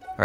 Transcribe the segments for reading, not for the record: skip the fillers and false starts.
All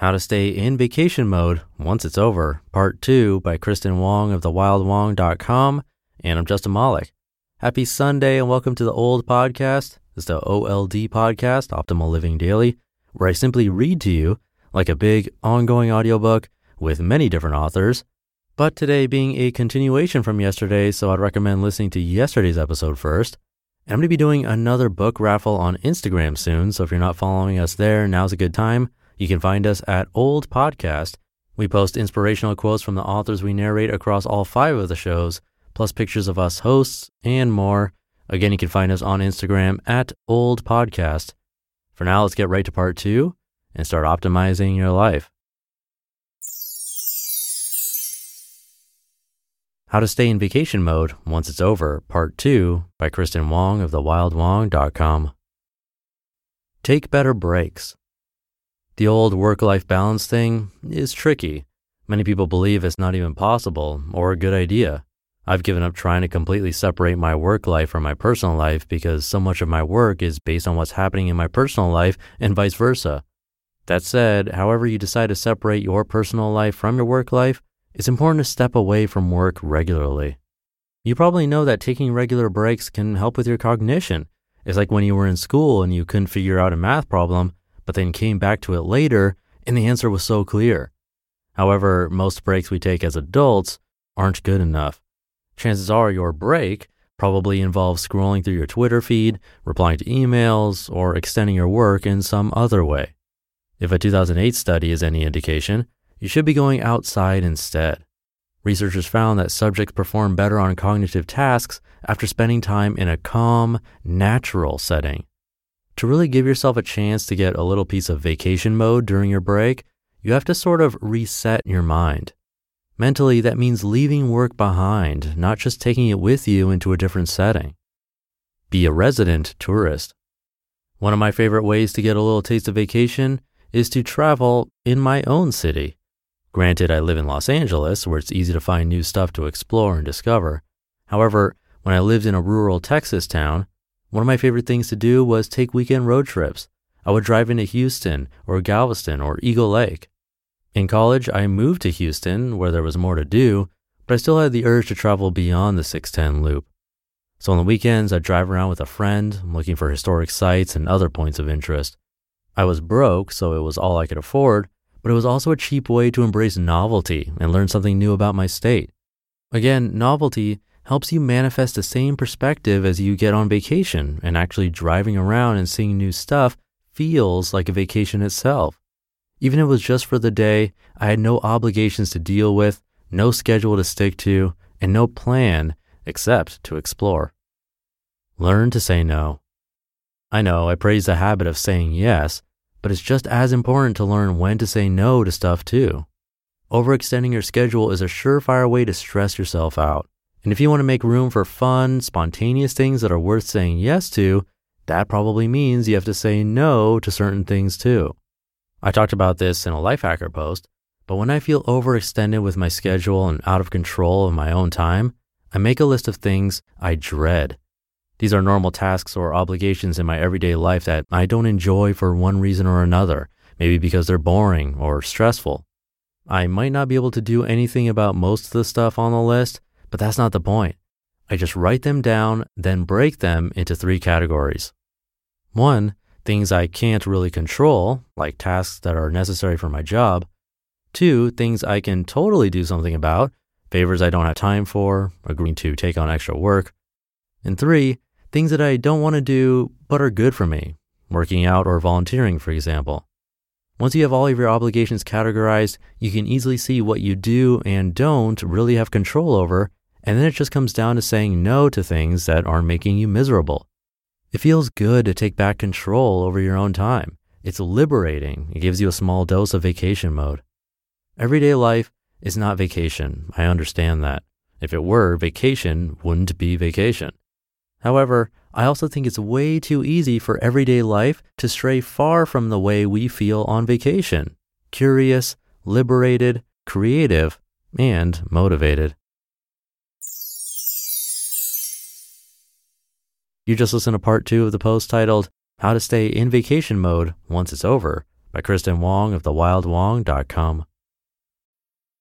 How to Stay in Vacation Mode Once It's Over, Part 2 by Kristen Wong of thewildwong.com, and I'm Justin Mollick. Happy Sunday and welcome to the Old Podcast. It's the OLD podcast, Optimal Living Daily, where I simply read to you like a big ongoing audiobook with many different authors, but today being a continuation from yesterday, so I'd recommend listening to yesterday's episode first. And I'm going to be doing another book raffle on Instagram soon, so if you're not following us there, now's a good time. You can find us at Old Podcast. We post inspirational quotes from the authors we narrate across all 5 of the shows, plus pictures of us hosts and more. Again, you can find us on Instagram at Old Podcast. For now, let's get right to part 2 and start optimizing your life. How to Stay in Vacation Mode Once It's Over, Part 2 by Kristen Wong of thewildwong.com. Take better breaks. The old work-life balance thing is tricky. Many people believe it's not even possible or a good idea. I've given up trying to completely separate my work life from my personal life because so much of my work is based on what's happening in my personal life and vice versa. That said, however you decide to separate your personal life from your work life, it's important to step away from work regularly. You probably know that taking regular breaks can help with your cognition. It's like when you were in school and you couldn't figure out a math problem, but then came back to it later and the answer was so clear. However, most breaks we take as adults aren't good enough. Chances are your break probably involves scrolling through your Twitter feed, replying to emails, or extending your work in some other way. If a 2008 study is any indication, you should be going outside instead. Researchers found that subjects perform better on cognitive tasks after spending time in a calm, natural setting. To really give yourself a chance to get a little piece of vacation mode during your break, you have to sort of reset your mind. Mentally, that means leaving work behind, not just taking it with you into a different setting. Be a resident tourist. One of my favorite ways to get a little taste of vacation is to travel in my own city. Granted, I live in Los Angeles, where it's easy to find new stuff to explore and discover. However, when I lived in a rural Texas town, one of my favorite things to do was take weekend road trips. I would drive into Houston or Galveston or Eagle Lake. In college, I moved to Houston where there was more to do, but I still had the urge to travel beyond the 610 loop. So on the weekends, I'd drive around with a friend looking for historic sites and other points of interest. I was broke, so it was all I could afford, but it was also a cheap way to embrace novelty and learn something new about my state. Again, novelty helps you manifest the same perspective as you get on vacation, and actually driving around and seeing new stuff feels like a vacation itself. Even if it was just for the day, I had no obligations to deal with, no schedule to stick to, and no plan except to explore. Learn to say no. I know I praise the habit of saying yes, but it's just as important to learn when to say no to stuff too. Overextending your schedule is a surefire way to stress yourself out. And if you want to make room for fun, spontaneous things that are worth saying yes to, that probably means you have to say no to certain things too. I talked about this in a Lifehacker post, but when I feel overextended with my schedule and out of control of my own time, I make a list of things I dread. These are normal tasks or obligations in my everyday life that I don't enjoy for one reason or another, maybe because they're boring or stressful. I might not be able to do anything about most of the stuff on the list, but that's not the point. I just write them down, then break them into 3 categories. 1, things I can't really control, like tasks that are necessary for my job. 2, things I can totally do something about, favors I don't have time for, agreeing to take on extra work, and 3, things that I don't want to do but are good for me, working out or volunteering, for example. Once you have all of your obligations categorized, you can easily see what you do and don't really have control over, and then it just comes down to saying no to things that are making you miserable. It feels good to take back control over your own time. It's liberating. It gives you a small dose of vacation mode. Everyday life is not vacation. I understand that. If it were, vacation wouldn't be vacation. However, I also think it's way too easy for everyday life to stray far from the way we feel on vacation: curious, liberated, creative, and motivated. You just listened to part 2 of the post titled "How to Stay in Vacation Mode Once It's Over" by Kristen Wong of thewildwong.com.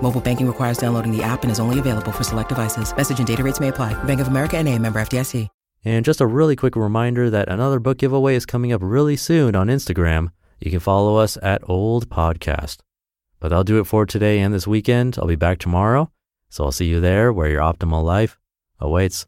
Mobile banking requires downloading the app and is only available for select devices. Message and data rates may apply. Bank of America NA, member FDIC. And just a really quick reminder that another book giveaway is coming up really soon on Instagram. You can follow us at Old Podcast. But that'll do it for today and this weekend. I'll be back tomorrow, so I'll see you there where your optimal life awaits.